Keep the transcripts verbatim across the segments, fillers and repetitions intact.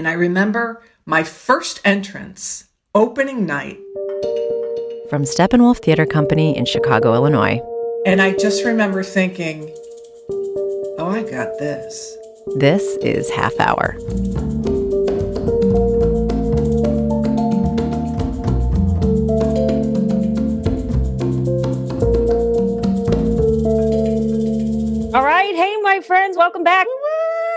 And I remember my first entrance, opening night. From Steppenwolf Theater Company in Chicago, Illinois. And I just remember thinking, oh, I got this. This is Half Hour. All right. Hey, my friends. Welcome back.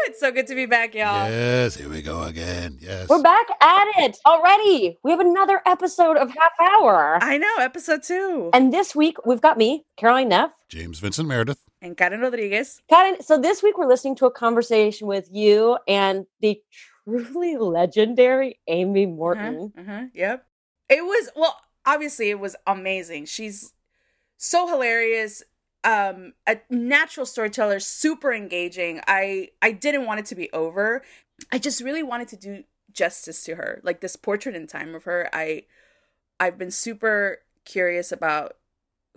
It's so good to be back, y'all. Yes, here we go again. Yes. We're back at it already. We have another episode of Half Hour. I know, episode two. And this week, we've got me, Caroline Neff. James Benson Meredith. And Karen Rodriguez. Karen, so this week, we're listening to a conversation with you and the truly legendary Amy Morton. Uh-huh, uh-huh, yep. It was, well, obviously, it was amazing. She's so hilarious. Um, a natural storyteller, super engaging. I, I didn't want it to be over. I just really wanted to do justice to her. Like this portrait in time of her, I, I've been super curious about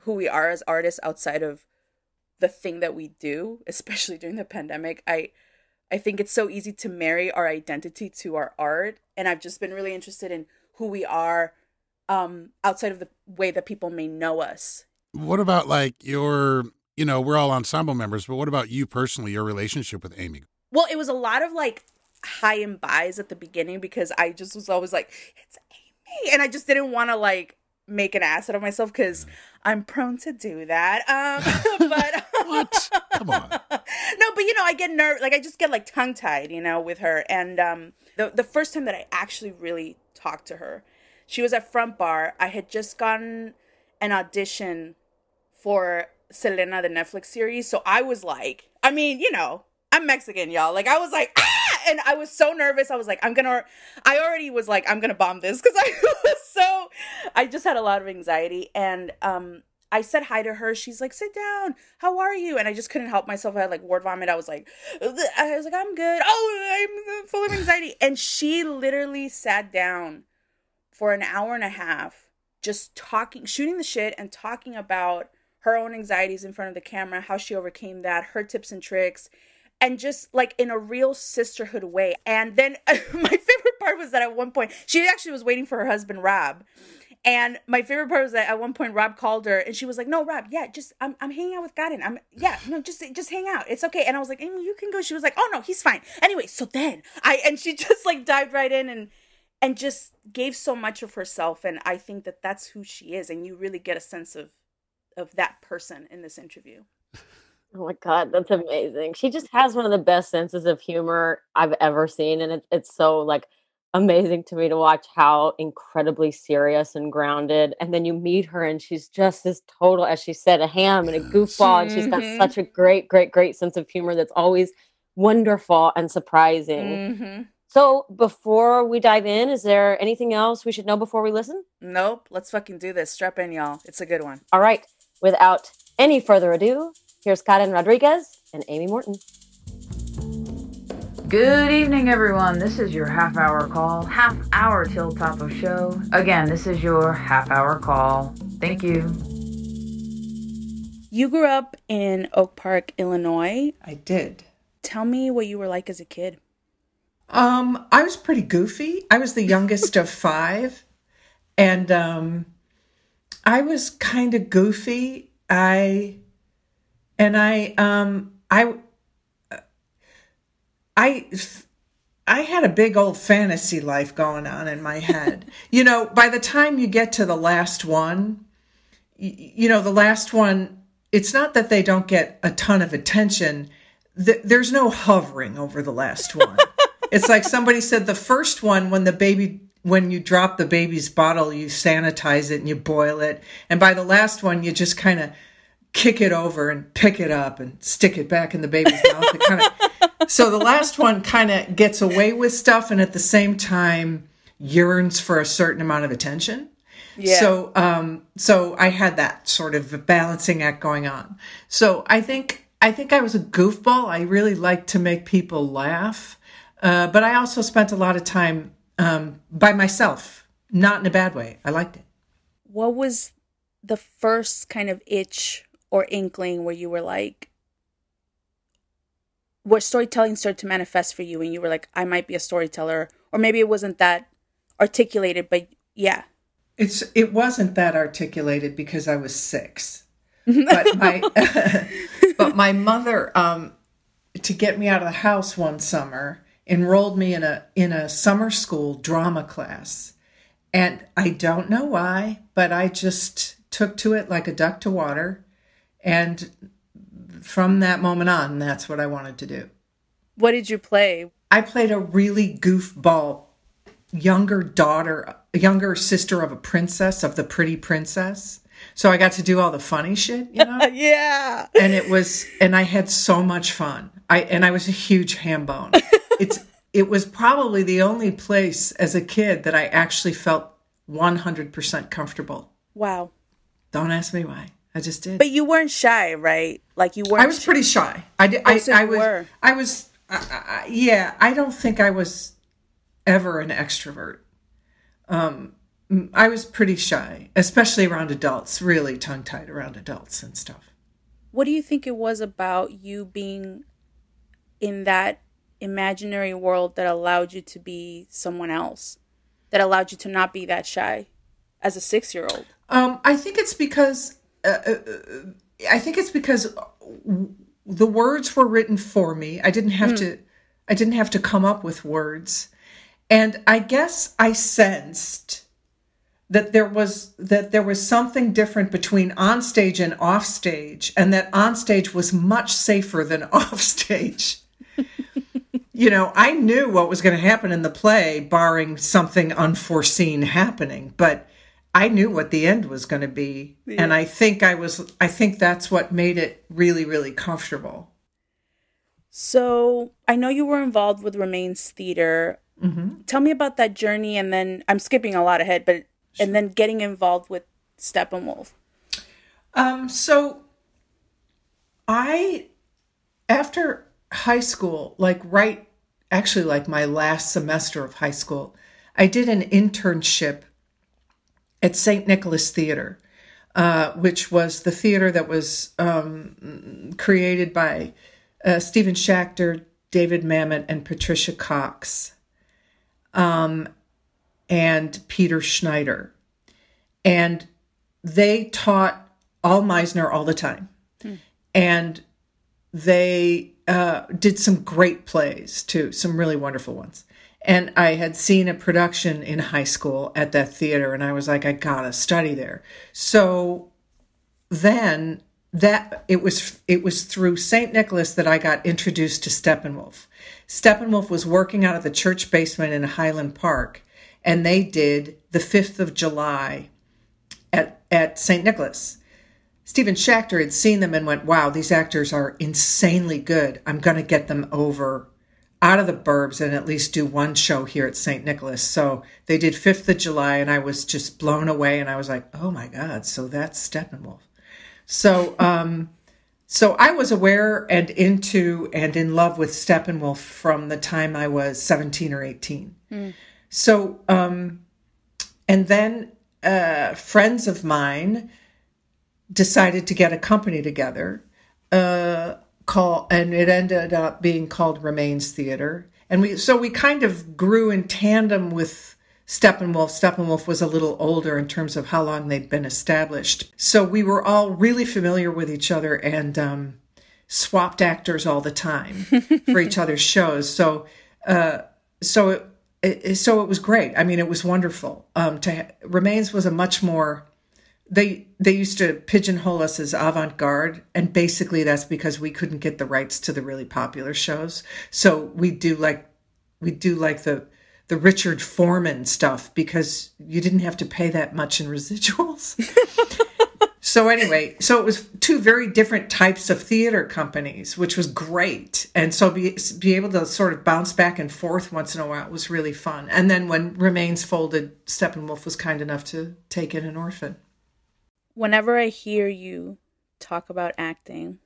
who we are as artists outside of the thing that we do, especially during the pandemic. I, I think it's so easy to marry our identity to our art. And I've just been really interested in who we are um, outside of the way that people may know us. What about like your, you know, we're all ensemble members, but what about you personally, your relationship with Amy? Well, it was a lot of like high and buys at the beginning because I just was always like, it's Amy. And I just didn't want to like make an ass out of myself because yeah. I'm prone to do that. Um, but what? Come on. No, but you know, I get nervous. Like I just get like tongue tied, you know, with her. And um, the the first time that I actually really talked to her, she was at Front Bar. I had just gotten an audition for Selena, the Netflix series. So I was like, I mean, you know, I'm Mexican, y'all. Like, I was like, ah! And I was so nervous. I was like, I'm gonna, I already was like, I'm gonna bomb this because I was so, I just had a lot of anxiety. And um, I said hi to her. She's like, sit down. How are you? And I just couldn't help myself. I had like word vomit. I was like, I was like, I'm good. Oh, I'm full of anxiety. And she literally sat down for an hour and a half just talking, shooting the shit and talking about her own anxieties in front of the camera, how she overcame that, her tips and tricks, and just like in a real sisterhood way. And then uh, my favorite part was that at one point, she actually was waiting for her husband, Rob. And my favorite part was that at one point, Rob called her and she was like, no, Rob, yeah, just, I'm I'm hanging out with Karen. I'm, yeah, no, just, just hang out. It's okay. And I was like, Amy, you can go. She was like, oh no, he's fine. Anyway, so then I, and she just like dived right in and, and just gave so much of herself. And I think that that's who she is. And you really get a sense of, of that person in this interview. Oh my God, that's amazing. She just has one of the best senses of humor I've ever seen. And it, it's so like amazing to me to watch how incredibly serious and grounded. And then you meet her and she's just as total, as she said, a ham and a goofball. And she's got mm-hmm. such a great, great, great sense of humor that's always wonderful and surprising. Mm-hmm. So before we dive in, is there anything else we should know before we listen? Nope. Let's fucking do this. Strap in, y'all. It's a good one. All right. Without any further ado, here's Karen Rodriguez and Amy Morton. Good evening, everyone. This is your half hour call. Half hour till top of show. Again, this is your half hour call. Thank you. You grew up in Oak Park, Illinois. I did. Tell me what you were like as a kid. Um, I was pretty goofy. I was the youngest of five, and um, I was kind of goofy. I and I um I I I had a big old fantasy life going on in my head. You know, by the time you get to the last one, you, you know, the last one, it's not that they don't get a ton of attention. The, there's no hovering over the last one. It's like somebody said the first one, when the baby, when you drop the baby's bottle, you sanitize it and you boil it. And by the last one, you just kind of kick it over and pick it up and stick it back in the baby's mouth. It kinda, so the last one kind of gets away with stuff and at the same time yearns for a certain amount of attention. Yeah. So, um, so I had that sort of balancing act going on. So I think I think I was a goofball. I really liked to make people laugh. Uh, but I also spent a lot of time um, by myself, not in a bad way. I liked it. What was the first kind of itch or inkling where you were like, what storytelling started to manifest for you, and you were like, I might be a storyteller, or maybe it wasn't that articulated, but yeah. It's it wasn't that articulated because I was six, but my but my mother, um, to get me out of the house one summer, enrolled me in a in a summer school drama class, and I don't know why, but I just took to it like a duck to water, and from that moment on, that's what I wanted to do. What did you play? I played a really goofball younger daughter, younger sister of a princess, of the Pretty Princess. So I got to do all the funny shit, you know? Yeah. And it was, and I had so much fun. I and I was a huge ham bone. It's, it was probably the only place as a kid that I actually felt one hundred percent comfortable. Wow. Don't ask me why. I just did. But you weren't shy, right? Like you weren't. I was pretty shy. I did. I, I, I was. Were. I was. I, I, yeah. I don't think I was ever an extrovert. Um, I was pretty shy, especially around adults, really tongue-tied around adults and stuff. What do you think it was about you being in that imaginary world that allowed you to be someone else, that allowed you to not be that shy as a six-year-old? Um, I think it's because uh, I think it's because the words were written for me. I didn't have mm. to. I didn't have to come up with words. And I guess I sensed that there was that there was something different between on stage and off stage, and that on stage was much safer than off stage. You know, I knew what was going to happen in the play, barring something unforeseen happening, but I knew what the end was going to be, yeah. And I think I was I think that's what made it really, really comfortable. So, I know you were involved with Remains Theater. Mm-hmm. Tell me about that journey, and then I'm skipping a lot ahead, but and then getting involved with Steppenwolf. Um, so I, after high school, like right, actually like my last semester of high school, I did an internship at Saint Nicholas Theater, uh, which was the theater that was um, created by uh, Stephen Schachter, David Mamet, and Patricia Cox. Um, and Peter Schneider. And they taught all Meisner all the time. Mm. And they uh, did some great plays too, some really wonderful ones. And I had seen a production in high school at that theater, and I was like, I gotta study there. So then that it was it was through Saint Nicholas that I got introduced to Steppenwolf. Steppenwolf was working out of the church basement in Highland Park, and they did the fifth of July at at Saint Nicholas. Stephen Schachter had seen them and went, wow, these actors are insanely good. I'm going to get them over out of the burbs and at least do one show here at Saint Nicholas. So they did fifth of July, and I was just blown away, and I was like, oh, my God, so that's Steppenwolf. So um, so I was aware and into and in love with Steppenwolf from the time I was seventeen or eighteen. Mm. So, um, and then uh, friends of mine decided to get a company together, uh, call, and it ended up being called Remains Theater. And we so we kind of grew in tandem with Steppenwolf. Steppenwolf was a little older in terms of how long they'd been established. So we were all really familiar with each other and um, swapped actors all the time for each other's shows. So uh, so it, it, so it was great. I mean, it was wonderful. Um, to ha- Remains was a much more, they, they used to pigeonhole us as avant-garde, and basically that's because we couldn't get the rights to the really popular shows. So we do like, we do like the, the Richard Foreman stuff because you didn't have to pay that much in residuals. So anyway, so it was two very different types of theater companies, which was great. And so be, be able to sort of bounce back and forth once in a while was really fun. And then when Remains folded, Steppenwolf was kind enough to take in an orphan. Whenever I hear you talk about acting,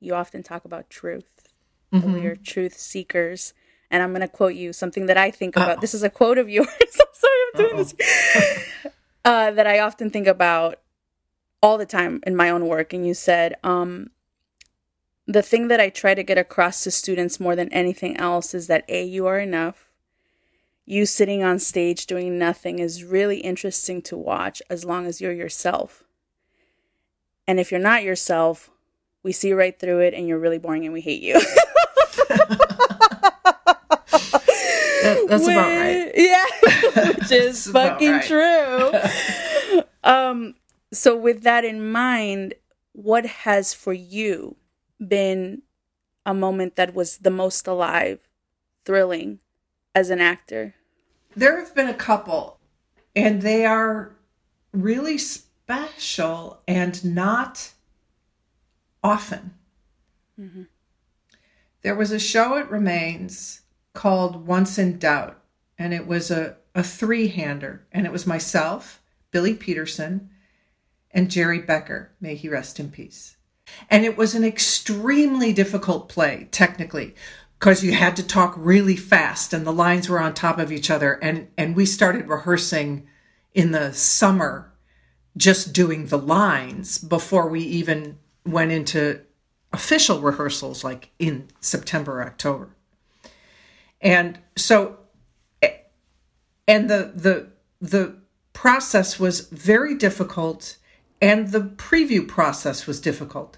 you often talk about truth. Mm-hmm. We are truth seekers. And I'm going to quote you something that I think about. Uh-oh. This is a quote of yours. I'm sorry I'm doing Uh-oh. this. uh, that I often think about all the time in my own work. And you said, um, The thing that I try to get across to students more than anything else is that A, you are enough. You sitting on stage doing nothing is really interesting to watch as long as you're yourself. And if you're not yourself, we see right through it and you're really boring and we hate you. that, that's Which, about right. Yeah. Which is fucking right. true. um, so with that in mind, what has for you been a moment that was the most alive, thrilling as an actor? There have been a couple, and they are really special and not often. Mm-hmm. There was a show at Remains called Once in Doubt, and it was a, a three-hander, and it was myself, Billy Peterson, and Jerry Becker, may he rest in peace. And it was an extremely difficult play, technically, because you had to talk really fast and the lines were on top of each other. And, and we started rehearsing in the summer, just doing the lines before we even went into official rehearsals, like in September or October. And so, and the, the, the process was very difficult, and the preview process was difficult.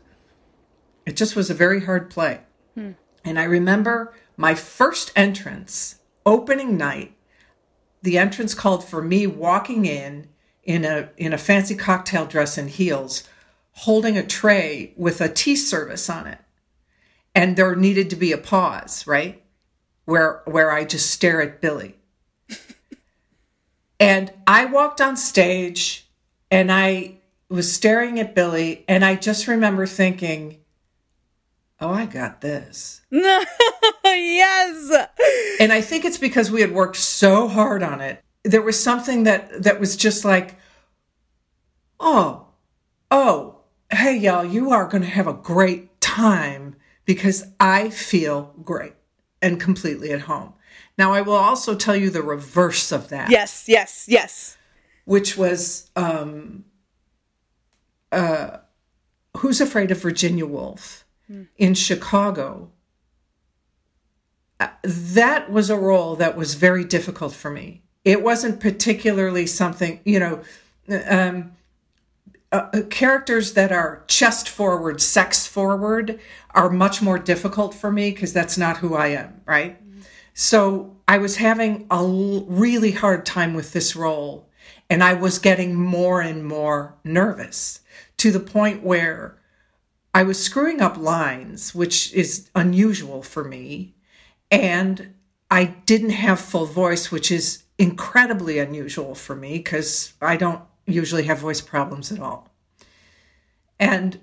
It just was a very hard play. Hmm. And I remember my first entrance, opening night, the entrance called for me walking in, in a in a fancy cocktail dress and heels, holding a tray with a tea service on it. And there needed to be a pause, right? Where, where I just stare at Billy. And I walked on stage and I was staring at Billy, and I just remember thinking, oh, I got this. Yes. And I think it's because we had worked so hard on it. There was something that, that was just like, oh, oh, hey, y'all, you are going to have a great time because I feel great and completely at home. Now, I will also tell you the reverse of that. Yes, yes, yes. Which was... Um, Uh, Who's Afraid of Virginia Woolf mm. in Chicago. Uh, that was a role that was very difficult for me. It wasn't particularly something, you know, um, uh, characters that are chest forward, sex forward are much more difficult for me because that's not who I am, right? Mm. So I was having a l- really hard time with this role. And I was getting more and more nervous to the point where I was screwing up lines, which is unusual for me. And I didn't have full voice, which is incredibly unusual for me because I don't usually have voice problems at all. And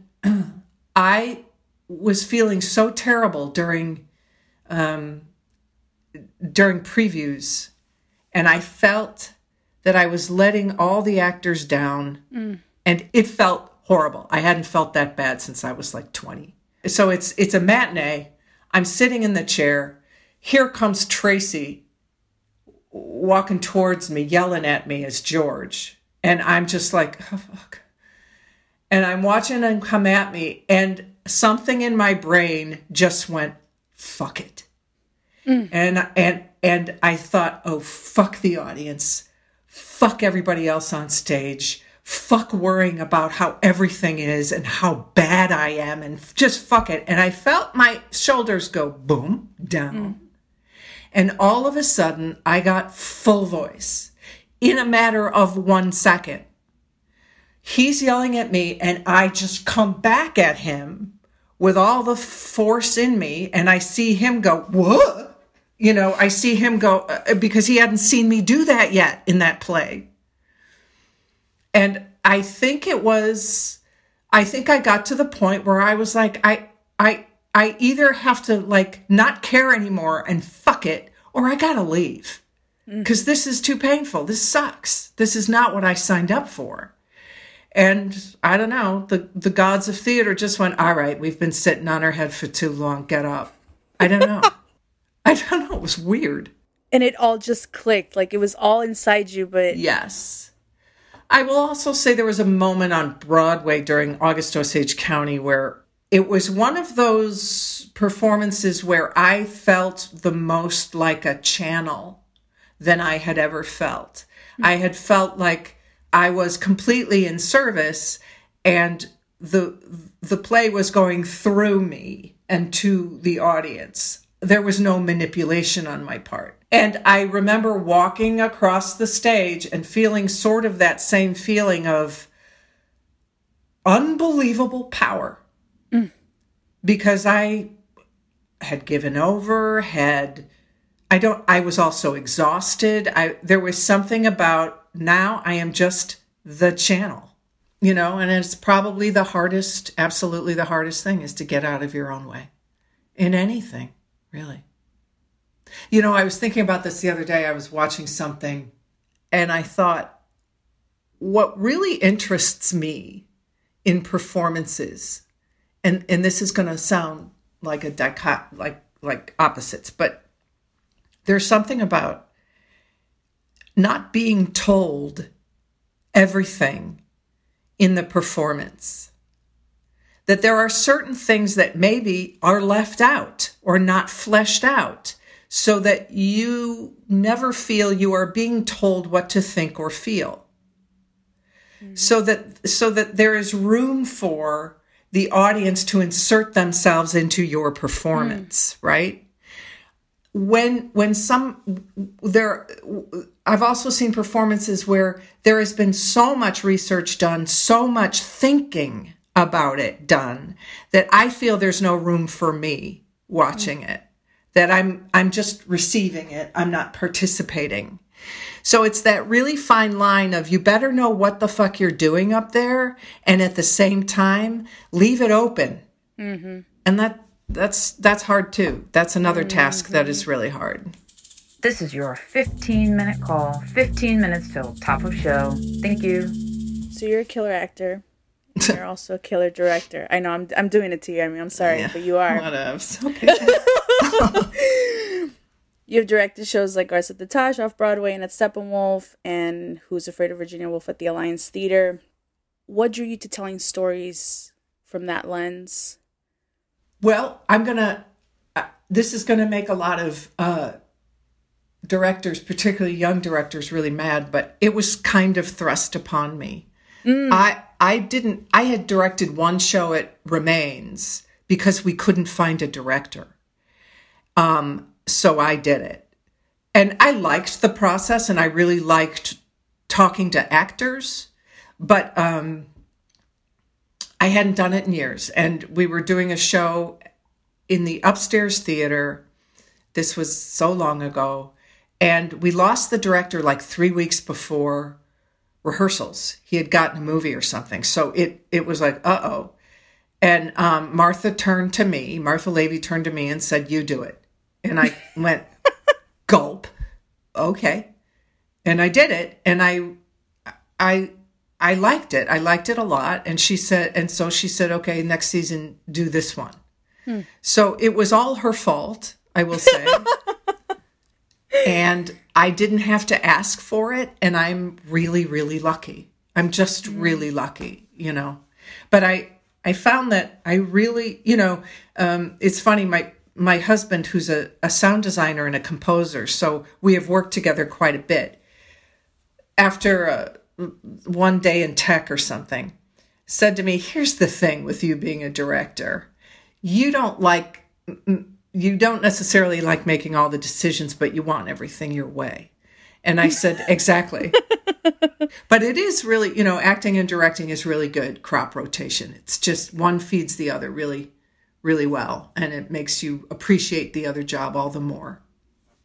I was feeling so terrible during, um, during previews. And I felt that I was letting all the actors down, mm. and it felt horrible. I hadn't felt that bad since I was like twenty. So it's it's a matinee. I'm sitting in the chair. Here comes Tracy walking towards me, yelling at me as George. And I'm just like, oh, fuck. And I'm watching them come at me, and something in my brain just went, fuck it. Mm. And and And I thought, oh, fuck the audience. Fuck everybody else on stage. Fuck worrying about how everything is and how bad I am, and just fuck it. And I felt my shoulders go boom, down. Mm. And all of a sudden, I got full voice in a matter of one second. He's yelling at me, and I just come back at him with all the force in me. And I see him go, whoa. You know, I see him go, uh, because he hadn't seen me do that yet in that play. And I think it was, I think I got to the point where I was like, I, I, I either have to like not care anymore and fuck it, or I gotta leave because this is too painful. This sucks. This is not what I signed up for. And I don't know, the, the gods of theater just went, all right, we've been sitting on our head for too long. Get up. I don't know. I don't know. It was weird. And it all just clicked. Like, it was all inside you, but... Yes. I will also say there was a moment on Broadway during August Osage County where It was one of those performances where I felt the most like a channel than I had ever felt. Mm-hmm. I had felt like I was completely in service, and the the play was going through me and to the audience. There was no manipulation on my part. And I remember walking across the stage and feeling sort of that same feeling of unbelievable power. Mm. Because I had given over, had, I don't, I was also exhausted. I, there was something about, now I am just the channel, you know, and it's probably the hardest, absolutely the hardest thing is to get out of your own way in anything, really. You know, I was thinking about this the other day. I was watching something and I thought, what really interests me in performances, and and this is going to sound like a dichot, like like opposites, but there's something about not being told everything in the performance, that there are certain things that maybe are left out or not fleshed out, so that you never feel you are being told what to think or feel. Mm-hmm. So that so that there is room for the audience to insert themselves into your performance, mm. right? When when some there, I've also seen performances where there has been so much research done, so much thinking about it done, that I feel there's no room for me watching mm. it. That I'm I'm just receiving it. I'm not participating. So it's that really fine line of you better know what the fuck you're doing up there, and at the same time, leave it open. Mm-hmm. And that that's that's hard, too. That's another mm-hmm. task that is really hard. This is your fifteen-minute call. fifteen minutes till top of show. Thank you. So you're a killer actor. You're also a killer director. I know I'm I'm doing it to you. I mean, I'm sorry, yeah. but you are. Whatevs. Okay. You've directed shows like Arts at the Taj off Broadway and at Steppenwolf, and Who's Afraid of Virginia Woolf at the Alliance Theater. What drew you to telling stories from that lens? Well, I'm going to, uh, this is going to make a lot of uh, directors, particularly young directors, really mad, but it was kind of thrust upon me. Mm. I, I didn't, I had directed one show at Remains because we couldn't find a director. Um, So I did it. And I liked the process and I really liked talking to actors, but um, I hadn't done it in years. And we were doing a show in the upstairs theater. This was so long ago. And we lost the director like three weeks before rehearsals. He had gotten a movie or something. So it, it was like, uh-oh. And um, Martha turned to me, Martha Levy turned to me and said, "You do it." And I went, gulp, okay. And I did it. And I, I, I liked it. I liked it a lot. And she said, and so she said, okay, next season, do this one. Hmm. So it was all her fault, I will say. And I didn't have to ask for it. And I'm really, really lucky. I'm just hmm. really lucky, you know, but I, I found that I really, you know, um, it's funny. My, My husband, who's a, a sound designer and a composer, so we have worked together quite a bit. After a, one day in tech or something, said to me, "Here's the thing with you being a director. You don't like, you don't necessarily like making all the decisions, but you want everything your way." And I said, "Exactly." But it is really, you know, acting and directing is really good crop rotation. It's just one feeds the other really really well, and it makes you appreciate the other job all the more.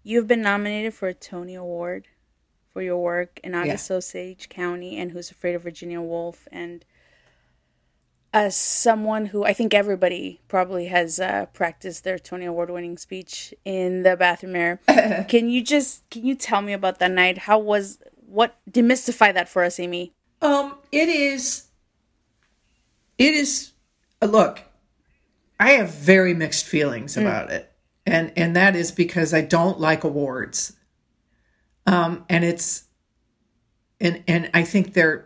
You've been nominated for a Tony Award for your work in August yeah. Osage County and Who's Afraid of Virginia Woolf, and as someone who I think everybody probably has uh, practiced their Tony Award winning speech in the bathroom mirror, can you just can you tell me about that night? How was what demystify that for us, Amy? Um, it is. It is. Uh, look. I have very mixed feelings about mm. it. And and that is because I don't like awards. Um, and it's, and, and I think they're,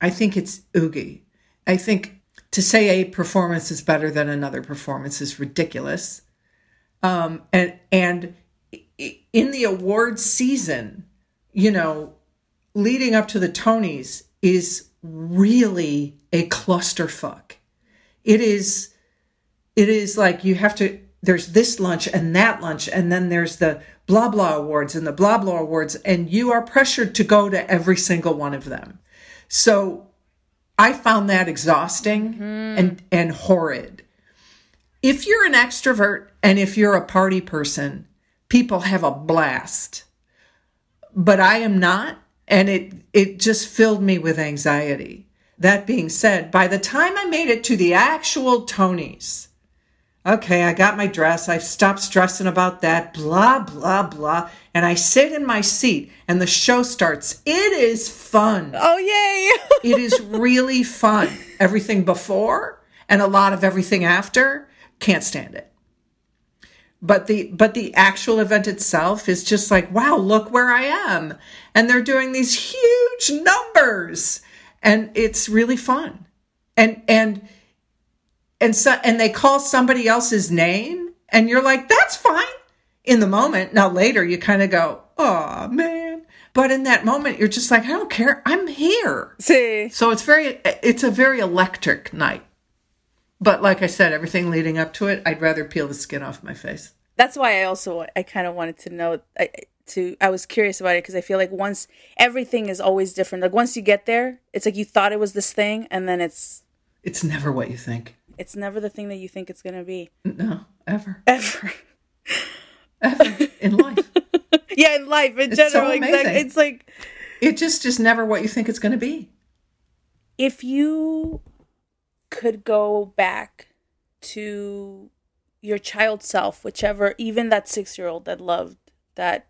I think it's oogie. I think to say a performance is better than another performance is ridiculous. Um, and and in the awards season, you know, leading up to the Tonys is really a clusterfuck. It is, it is like you have to, there's this lunch and that lunch, and then there's the blah, blah awards and the blah, blah awards, and you are pressured to go to every single one of them. So I found that exhausting mm-hmm. and, and horrid. If you're an extrovert and if you're a party person, people have a blast. But I am not, and it, it just filled me with anxiety. That being said, by the time I made it to the actual Tonys, okay, I got my dress, I've stopped stressing about that, blah, blah, blah, and I sit in my seat, and the show starts. It is fun. Oh, yay! It is really fun. Everything before, and a lot of everything after, can't stand it. But the but the actual event itself is just like, wow, look where I am. And they're doing these huge numbers. And it's really fun. And and and so and they call somebody else's name, and you're like, that's fine in the moment. Now later you kind of go, oh man. But in that moment, you're just like, I don't care. I'm here. See. So it's very it's a very electric night. But like I said, everything leading up to it, I'd rather peel the skin off my face. That's why I also, I kind of wanted to know, I, to, I was curious about it because I feel like once, everything is always different. Like once you get there, it's like you thought it was this thing and then it's... It's never what you think. It's never the thing that you think it's going to be. No, ever. Ever. Ever. In life. Yeah, in life, in it's general. So exactly. It's like... It just is never what you think it's going to be. If you... could go back to your child self, whichever, even that six-year-old that loved that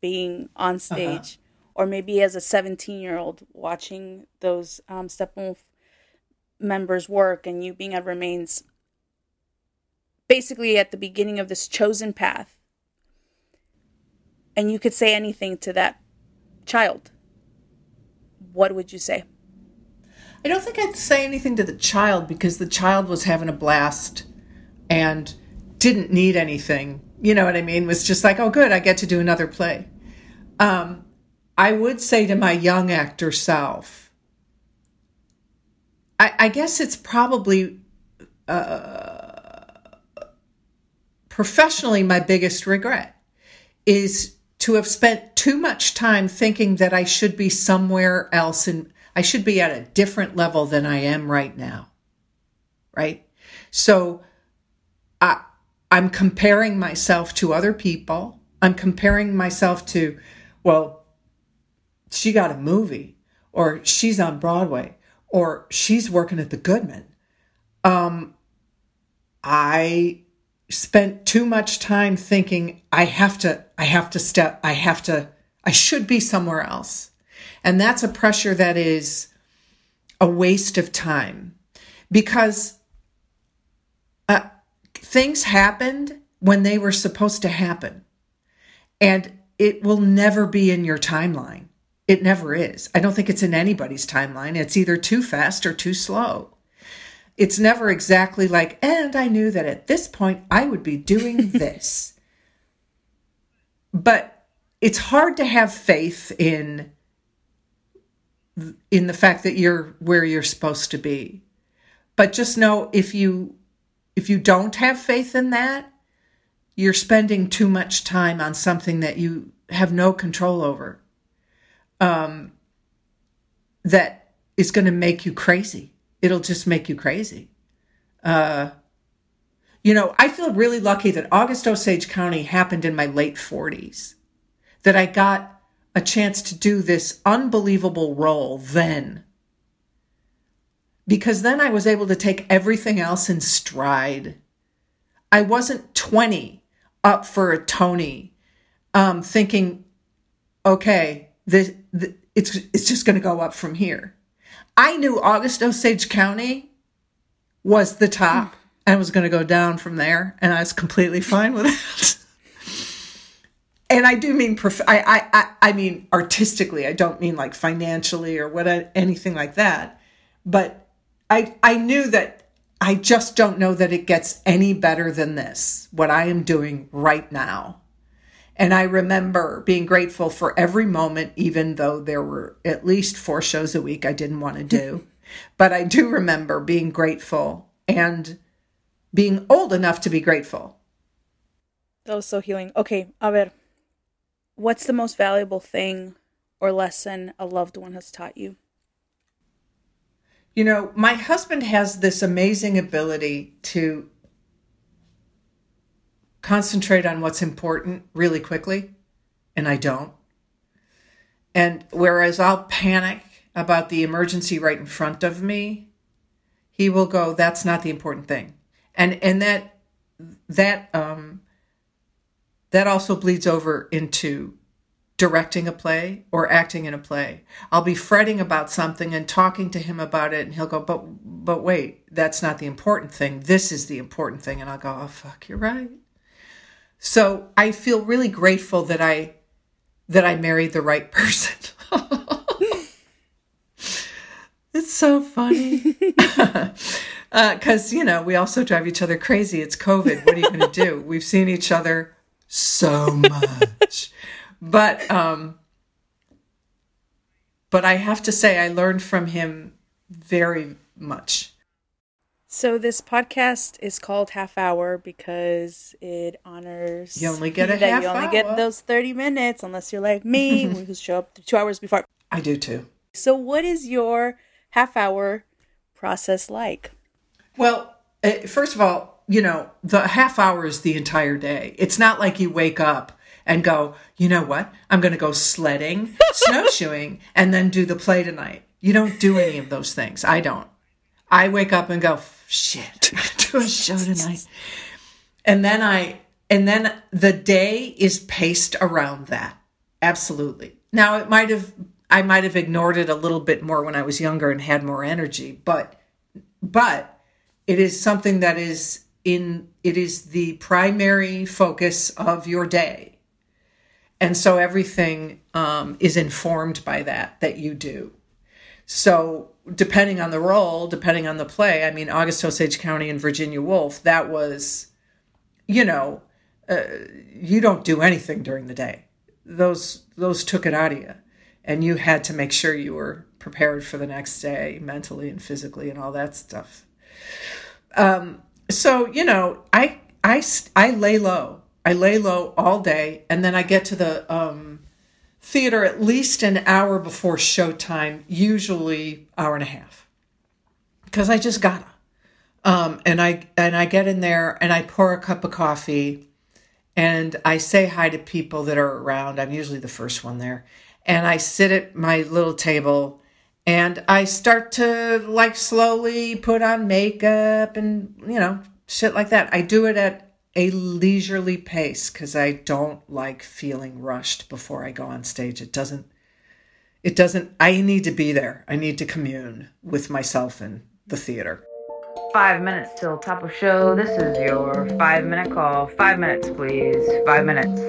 being on stage, uh-huh. or maybe as a seventeen-year-old watching those um, Steppenwolf members work and you being at Remains, basically at the beginning of this chosen path, and you could say anything to that child, what would you say? I don't think I'd say anything to the child because the child was having a blast and didn't need anything. You know what I mean? It was just like, oh, good, I get to do another play. Um, I would say to my young actor self, I, I guess it's probably uh, professionally my biggest regret is to have spent too much time thinking that I should be somewhere else in I should be at a different level than I am right now, right? So I, I'm comparing myself to other people. I'm comparing myself to, well, she got a movie, or she's on Broadway, or she's working at the Goodman. Um, I spent too much time thinking I have to, I have to step, I have to, I should be somewhere else. And that's a pressure that is a waste of time because uh, things happened when they were supposed to happen. And it will never be in your timeline. It never is. I don't think it's in anybody's timeline. It's either too fast or too slow. It's never exactly like, and I knew that at this point I would be doing this. But it's hard to have faith in... in the fact that you're where you're supposed to be. But just know if you if you don't have faith in that, you're spending too much time on something that you have no control over. Um, that is going to make you crazy. It'll just make you crazy. Uh, you know, I feel really lucky that August Osage County happened in my late forties, that I got a chance to do this unbelievable role then. Because then I was able to take everything else in stride. I wasn't twenty up for a Tony, um, thinking, okay, this, this, it's, it's just going to go up from here. I knew August Osage County was the top and was going to go down from there. And I was completely fine with it. And I do mean, prof- I, I, I, I mean artistically, I don't mean like financially or what anything like that. But I, I knew that I just don't know that it gets any better than this, what I am doing right now. And I remember being grateful for every moment, even though there were at least four shows a week I didn't want to do. But I do remember being grateful and being old enough to be grateful. That was so healing. Okay, a ver, what's the most valuable thing or lesson a loved one has taught you? You know, my husband has this amazing ability to concentrate on what's important really quickly, and I don't. And whereas I'll panic about the emergency right in front of me, he will go, that's not the important thing. And and that that um that also bleeds over into directing a play or acting in a play. I'll be fretting about something and talking to him about it, and he'll go, but but wait, that's not the important thing. This is the important thing. And I'll go, oh, fuck, you're right. So I feel really grateful that I that I married the right person. It's so funny. Because, uh, you know, we also drive each other crazy. It's COVID. What are you going to do? We've seen each other so much. But um, but I have to say I learned from him very much. So this podcast is called Half Hour because it honors... You only get a half hour. You only get those thirty minutes unless you're like me, who show up two hours before. I do too. So what is your half hour process like? Well, first of all, you know, the half hour is the entire day. It's not like you wake up and go, you know what? I'm going to go sledding, snowshoeing, and then do the play tonight. You don't do any of those things. I don't. I wake up and go, shit, I'm going to do a show tonight. And then I, and then the day is paced around that. Absolutely. Now it might have... I might have ignored it a little bit more when I was younger and had more energy, but but it is something that is in it is the primary focus of your day, and so everything um, is informed by that that you do. So depending on the role, depending on the play, I mean, August Osage County and Virginia Woolf, that was, you know, uh, you don't do anything during the day. Those those took it out of you. And you had to make sure you were prepared for the next day mentally and physically and all that stuff. Um, so, you know, I, I, I lay low. I lay low all day. And then I get to the um, theater at least an hour before showtime, usually hour and a half. Because I just gotta. Um, and I and I get in there and I pour a cup of coffee. And I say hi to people that are around. I'm usually the first one there. And I sit at my little table and I start to like slowly put on makeup and, you know, shit like that. I do it at a leisurely pace because I don't like feeling rushed before I go on stage. It doesn't, it doesn't, I need to be there. I need to commune with myself and the theater. Five minutes till top of show. This is your five minute call. Five minutes, please. Five minutes.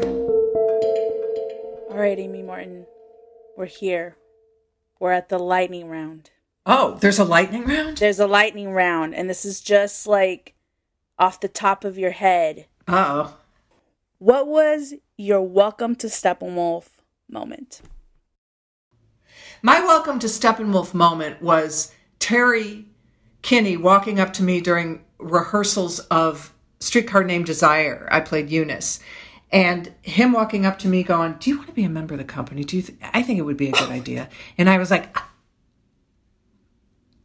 All right, Amy Morton. We're here. We're at the lightning round. Oh, there's a lightning round? There's a lightning round, and this is just like off the top of your head. Uh-oh. What was your welcome to Steppenwolf moment? My welcome to Steppenwolf moment was Terry Kinney walking up to me during rehearsals of Streetcar Named Desire. I played Eunice. And him walking up to me going, do you want to be a member of the company? Do you? Th- I think it would be a good idea. And I was like, ah.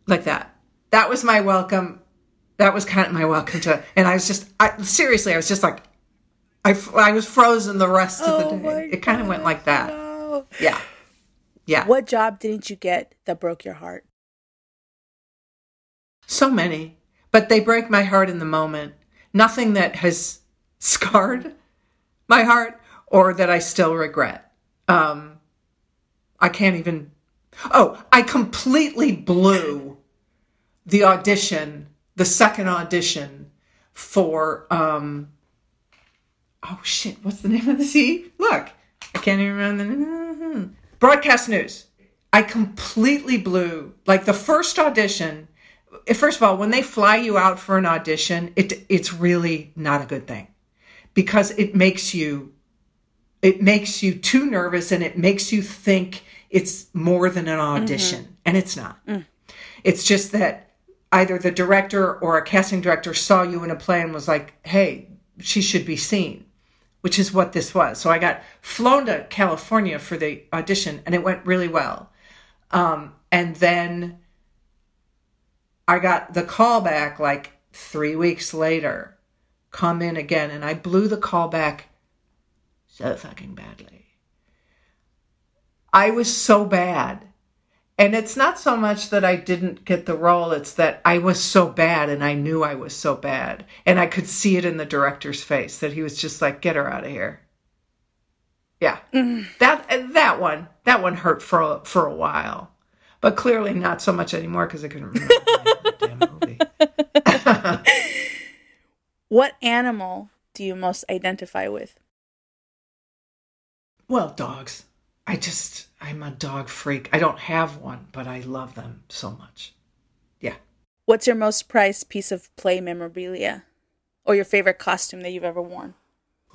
Like that. That was my welcome. That was kind of my welcome to, and I was just, I, seriously, I was just like, I, I was frozen the rest oh of the day. It kind of went like that. No. Yeah. Yeah. What job didn't you get that broke your heart? So many, but they break my heart in the moment. Nothing that has scarred my heart, or that I still regret. Um, I can't even... Oh, I completely blew the audition, the second audition for... Um, oh, shit, what's the name of the C? Look, I can't even remember the name. Broadcast News. I completely blew... Like, the first audition, first of all, when they fly you out for an audition, it it's really not a good thing, because it makes you, it makes you too nervous, and it makes you think it's more than an audition, mm-hmm. and it's not. Mm. It's just that either the director or a casting director saw you in a play and was like, hey, she should be seen, which is what this was. So I got flown to California for the audition, and it went really well. Um, and then I got the call back like three weeks later, come in again, and I blew the call back so fucking badly. I was so bad. And it's not so much that I didn't get the role, it's that I was so bad, and I knew I was so bad. And I could see it in the director's face that he was just like, get her out of here. Yeah. Mm. That that one, that one hurt for, for a while. But clearly not so much anymore, because I couldn't remember the damn movie. What animal do you most identify with? Well, dogs. I just, I'm a dog freak. I don't have one, but I love them so much. Yeah. What's your most prized piece of play memorabilia, or your favorite costume that you've ever worn?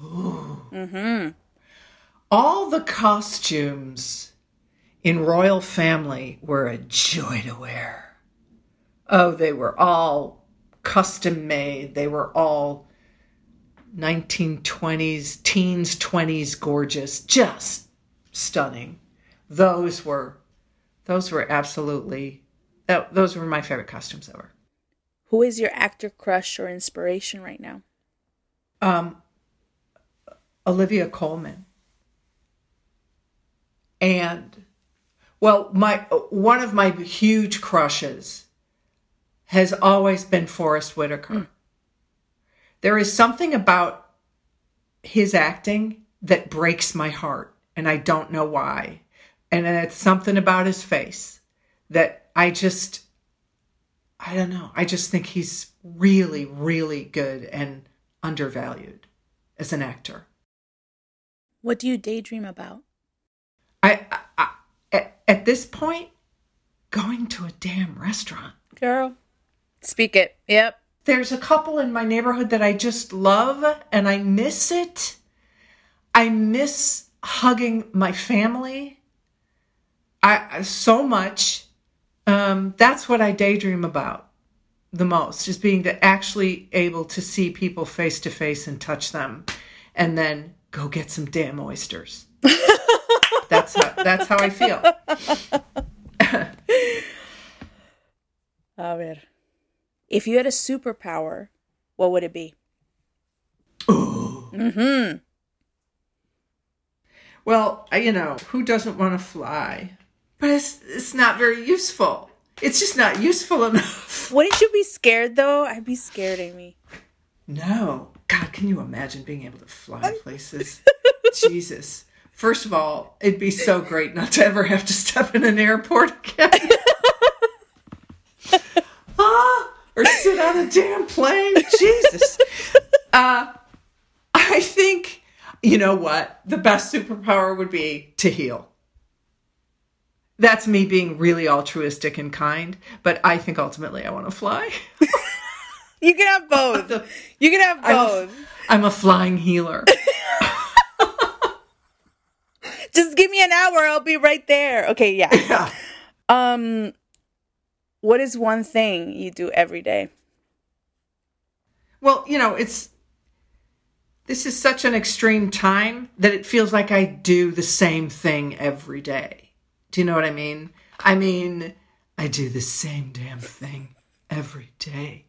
Ooh. Mm-hmm. All the costumes in Royal Family were a joy to wear. Oh, they were all custom made. They were all nineteen twenties, teens, twenties, gorgeous, just stunning. Those were, those were absolutely, that, those were my favorite costumes ever. Who is your actor crush or inspiration right now? Um, Olivia Colman. And, well, my, one of my huge crushes has always been Forrest Whitaker. Mm. There is something about his acting that breaks my heart. And I don't know why. And it's something about his face that I just, I don't know. I just think he's really, really good and undervalued as an actor. What do you daydream about? I, I, I at, at this point, going to a damn restaurant. Girl, speak it. Yep. There's a couple in my neighborhood that I just love, and I miss it. I miss hugging my family I so much. Um, that's what I daydream about the most, is being to actually able to see people face to face and touch them, and then go get some damn oysters. that's how, that's how I feel. A ver. If you had a superpower, what would it be? Ooh. Mm-hmm. Well, you know, who doesn't want to fly? But it's it's not very useful. It's just not useful enough. Wouldn't you be scared, though? I'd be scared, Amy. No. God, can you imagine being able to fly places? Jesus. First of all, it'd be so great not to ever have to step in an airport again. ah, or sit on a damn plane. Jesus. Uh, I think... You know what? The best superpower would be to heal. That's me being really altruistic and kind, but I think ultimately I want to fly. You can have both. The, you can have both. I'm a, I'm a flying healer. Just give me an hour. I'll be right there. Okay, yeah. yeah. Um, what is one thing you do every day? Well, you know, it's... This is such an extreme time that it feels like I do the same thing every day. Do you know what I mean? I mean, I do the same damn thing every day.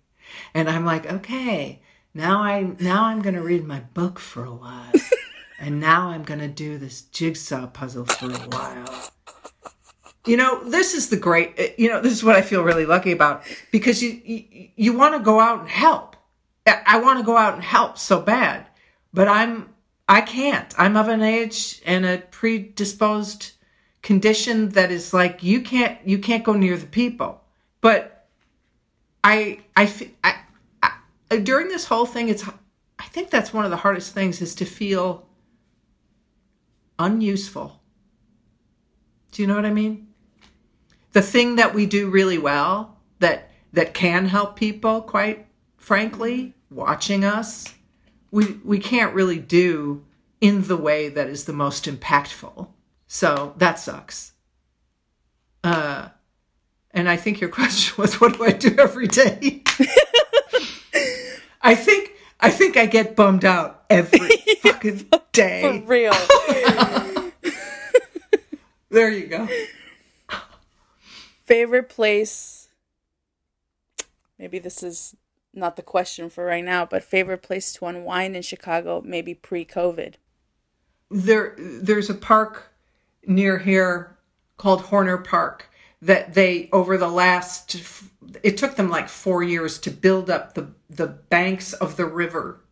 And I'm like, okay, now I now I'm going to read my book for a while. And now I'm going to do this jigsaw puzzle for a while. You know, this is the great, you know, this is what I feel really lucky about, because you you, you want to go out and help. I want to go out and help so bad. But I'm, I can't. I'm of an age and a predisposed condition that is like, you can't, you can't go near the people. But I, I, I, I, during this whole thing, it's, I think that's one of the hardest things, is to feel unuseful. Do you know what I mean? The thing that we do really well, that, that can help people, quite frankly, watching us, we we can't really do in the way that is the most impactful. So that sucks. Uh, and I think your question was, what do I do every day? I think I think I get bummed out every fucking day. For real. There you go. Favorite place, maybe this is not the question for right now, but favorite place to unwind in Chicago, maybe pre-COVID? There, there's a park near here called Horner Park that they, over the last, it took them like four years to build up the, the banks of the river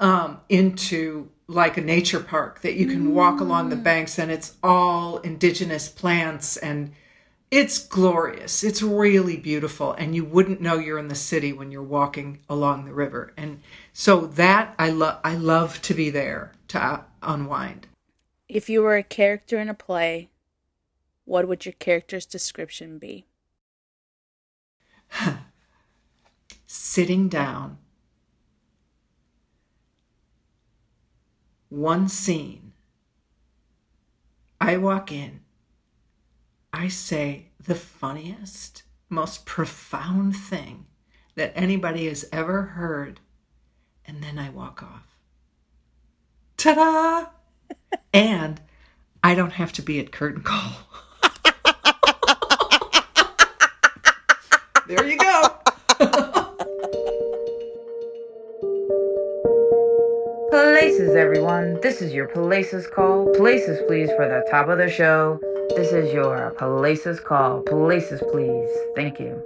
um, into like a nature park that you can walk along the banks, and it's all indigenous plants, and it's glorious. It's really beautiful. And you wouldn't know you're in the city when you're walking along the river. And so that I love, I love to be there to unwind. If you were a character in a play, what would your character's description be? Sitting down. One scene. I walk in. I say the funniest, most profound thing that anybody has ever heard, and then I walk off. Ta-da! And I don't have to be at curtain call. There you go. Places, everyone. This is your Places Call. Places, please, for the top of the show. This is your Places Call. Places, please. Thank you.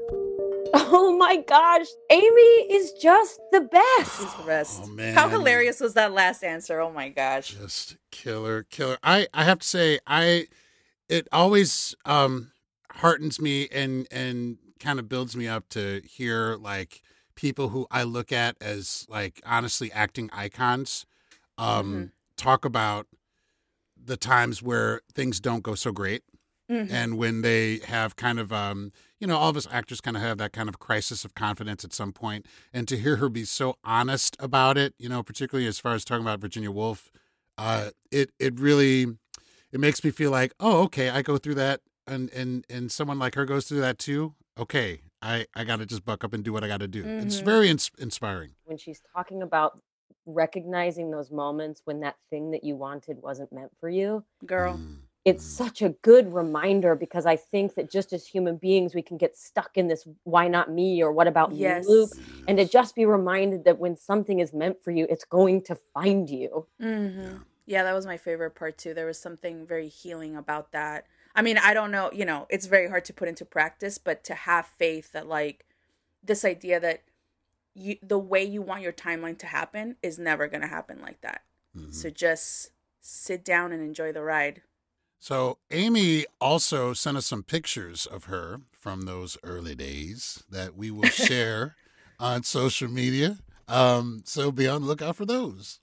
Oh, my gosh. Amy is just the best. She's the best. Oh, man. How hilarious was that last answer? Oh, my gosh. Just killer, killer. I, I have to say, I it always um, heartens me and, and kind of builds me up to hear, like, people who I look at as, like, honestly acting icons um, mm-hmm. talk about the times where things don't go so great, mm-hmm. and when they have kind of, um, you know, all of us actors kind of have that kind of crisis of confidence at some point. And to hear her be so honest about it, you know, particularly as far as talking about Virginia Woolf, uh, it it really it makes me feel like, oh, okay, I go through that, and and and someone like her goes through that too. Okay, I I got to just buck up and do what I got to do. Mm-hmm. It's very ins- inspiring when she's talking about recognizing those moments when that thing that you wanted wasn't meant for you, girl. It's such a good reminder, because I think that just as human beings, we can get stuck in this why not me or what about yes. me loop. And to just be reminded that when something is meant for you, it's going to find you. Mm-hmm. Yeah. yeah, that was my favorite part too. There was something very healing about that. I mean, I don't know, you know, it's very hard to put into practice, but to have faith that, like, this idea that You, the way you want your timeline to happen is never going to happen like that. Mm-hmm. So just sit down and enjoy the ride. So Amy also sent us some pictures of her from those early days that we will share on social media. Um, so be on the lookout for those.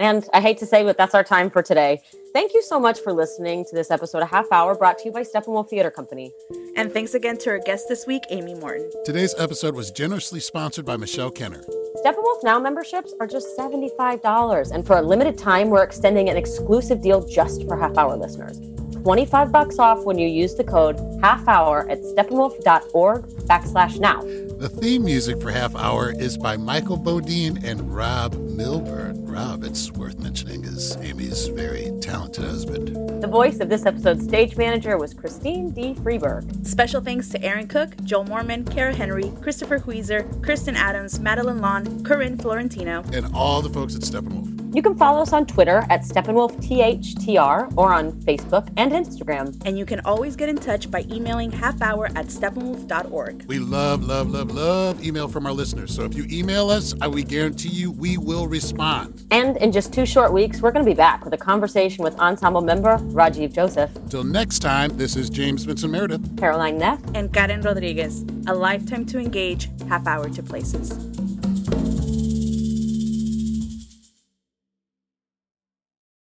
And I hate to say, but that's our time for today. Thank you so much for listening to this episode of Half Hour, brought to you by Steppenwolf Theater Company. And thanks again to our guest this week, Amy Morton. Today's episode was generously sponsored by Michelle Kenner. Steppenwolf Now memberships are just seventy-five dollars. And for a limited time, we're extending an exclusive deal just for Half Hour listeners. twenty-five bucks off when you use the code half hour at steppenwolf.org backslash now. The theme music for Half Hour is by Michael Bodine and Rob Milburn. Rob, it's worth mentioning, is Amy's very talented husband. The voice of this episode's stage manager was Christine D. Freeberg. Special thanks to Aaron Cook, Joel Moorman, Kara Henry, Christopher Hueser, Kristen Adams, Madeline Lawn, Corinne Florentino, and all the folks at Steppenwolf. You can follow us on Twitter at SteppenwolfTHTR or on Facebook and Instagram. And you can always get in touch by emailing halfhour at steppenwolf dot org. We love, love, love, love email from our listeners. So if you email us, I we guarantee you we will respond. And in just two short weeks, we're going to be back with a conversation with ensemble member Rajiv Joseph. Till next time, this is James Benson Meredith, Caroline Neff, and Karen Rodriguez. A lifetime to engage, half hour to places.